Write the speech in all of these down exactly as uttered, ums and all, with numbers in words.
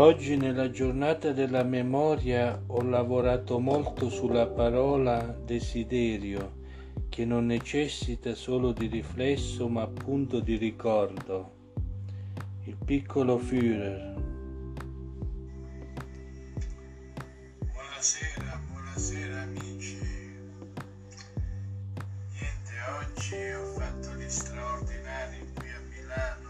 Oggi, nella giornata della memoria, ho lavorato molto sulla parola desiderio, che non necessita solo di riflesso ma appunto di ricordo. Il piccolo Führer. Buonasera, buonasera amici. Niente, oggi ho fatto gli straordinari qui a Milano.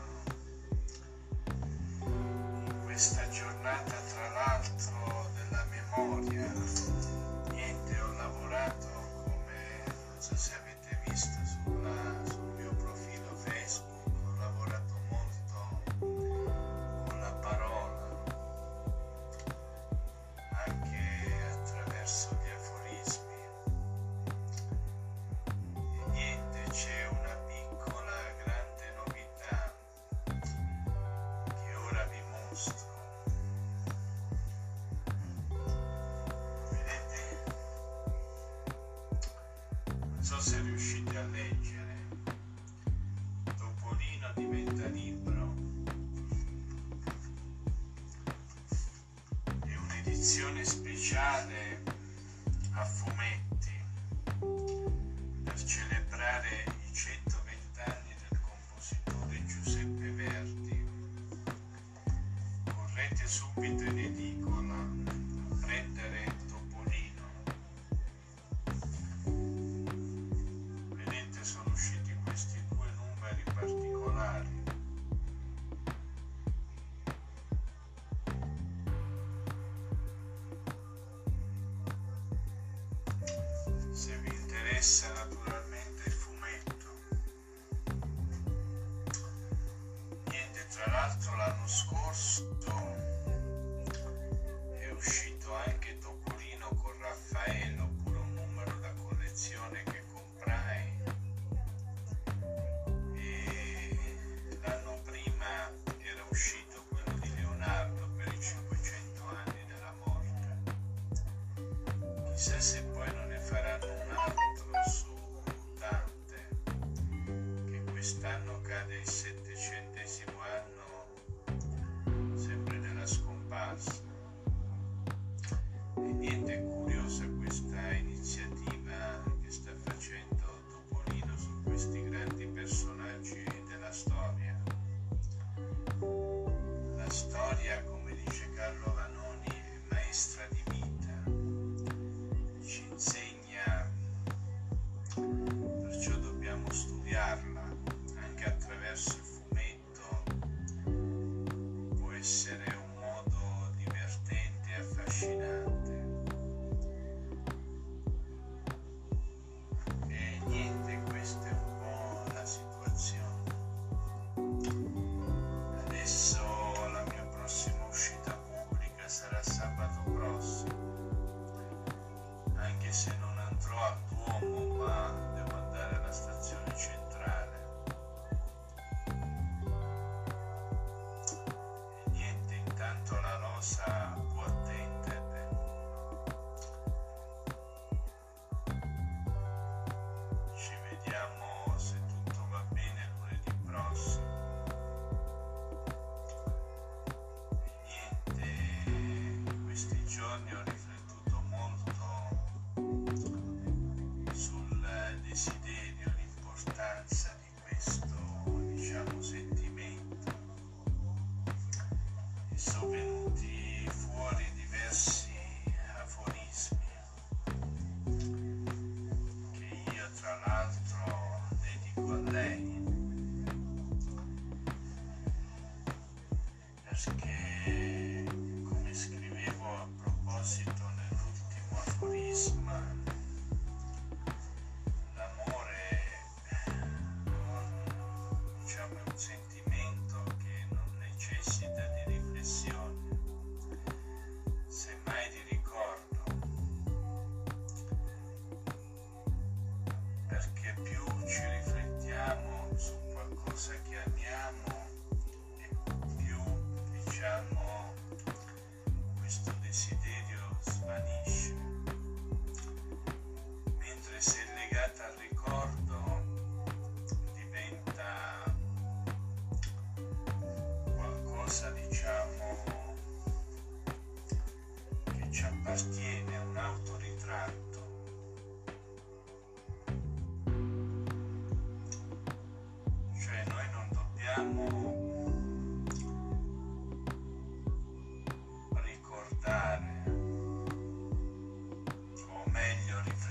Questa giornata, tra l'altro, della memoria, niente, ho lavorato, come non so se avete visto sulla, sul mio profilo Facebook, ho lavorato molto con la parola, anche attraverso gli aforismi, e niente, c'è una piccola grande novità che ora vi mostro. Non so se riuscite a leggere, Topolino diventa libro, è un'edizione speciale a fumetti per celebrare i centoventi anni del compositore Giuseppe Verdi. Correte subito in edicola a prendere . Se vi interessa naturalmente il fumetto. Niente, tra l'altro l'anno scorso è uscito anche Topolino con Raffaello, pure un numero da collezione che comprai, e l'anno prima era uscito quello di Leonardo per i cinquecento anni della morte. Chissà se poi non faranno un altro su Dante, che quest'anno cade il settecentesimo anno sempre della scomparsa. E niente, è curiosa questa iniziativa che sta facendo Topolino su questi grandi personaggi della storia. La storia, come dice Carlo Vanoni, è maestra di vita, ci insegna, anche attraverso il fumetto, può essere un modo divertente e affascinante. E niente, questa è un po' la situazione. Adesso la mia prossima uscita pubblica sarà sabato prossimo, anche se non andrò al Duomo, ma devo andare alla stazione centrale. Può attendere. Ci vediamo, se tutto va bene, lunedì prossimo. E niente, questi giorni ho riflettuto molto sul desiderio, l'importanza di questo, diciamo, sentimento. E so bene fuori diversi aforismi che io, tra l'altro, dedico a lei, perché, come scrivevo a proposito nell'ultimo aforisma, l'amore, diciamo, è un sentimento che non necessita di riflessione, semmai di ricordo, perché più ci riflettiamo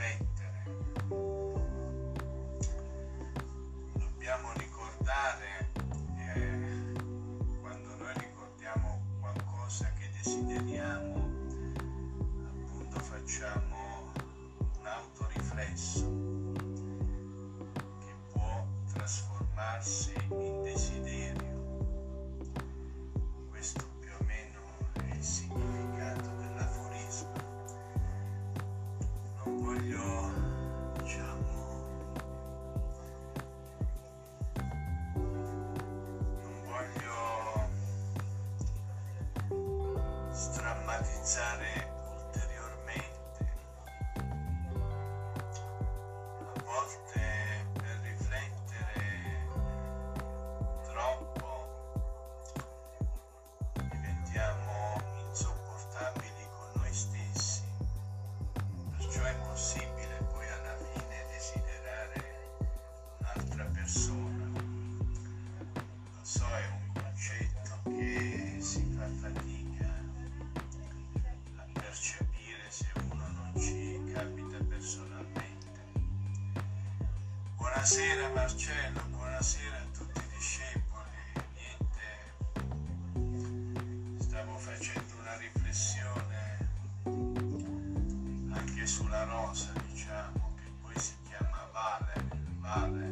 riflettere, dobbiamo ricordare che quando noi ricordiamo qualcosa che desideriamo, appunto facciamo un autoriflesso che può trasformarsi in desiderio. Questo più o meno è il significato dell'aforisma. Non voglio, diciamo, non voglio strammatizzare ulteriormente. A volte per riflettere troppo siamo insopportabili con noi stessi, perciò è possibile poi alla fine desiderare un'altra persona. Lo so, è un concetto che si fa fatica a percepire se uno non ci capita personalmente. Buonasera Marcello, buonasera a tutti i discepoli. Stavo facendo una riflessione anche sulla rosa, diciamo, che poi si chiama Vale, Vale,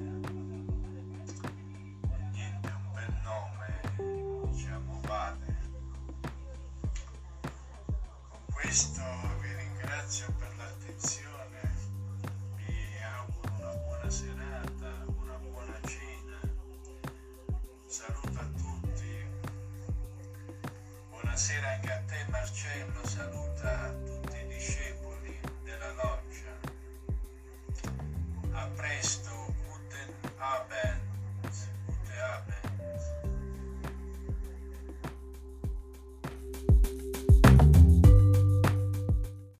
niente, un bel nome, diciamo Vale. Con questo vi ringrazio per l'attenzione, vi auguro una buona serata, una buona cena, un saluto a tutti. Buonasera anche a te Marcello, saluta tutti i discepoli della loggia. A presto, guten Abend.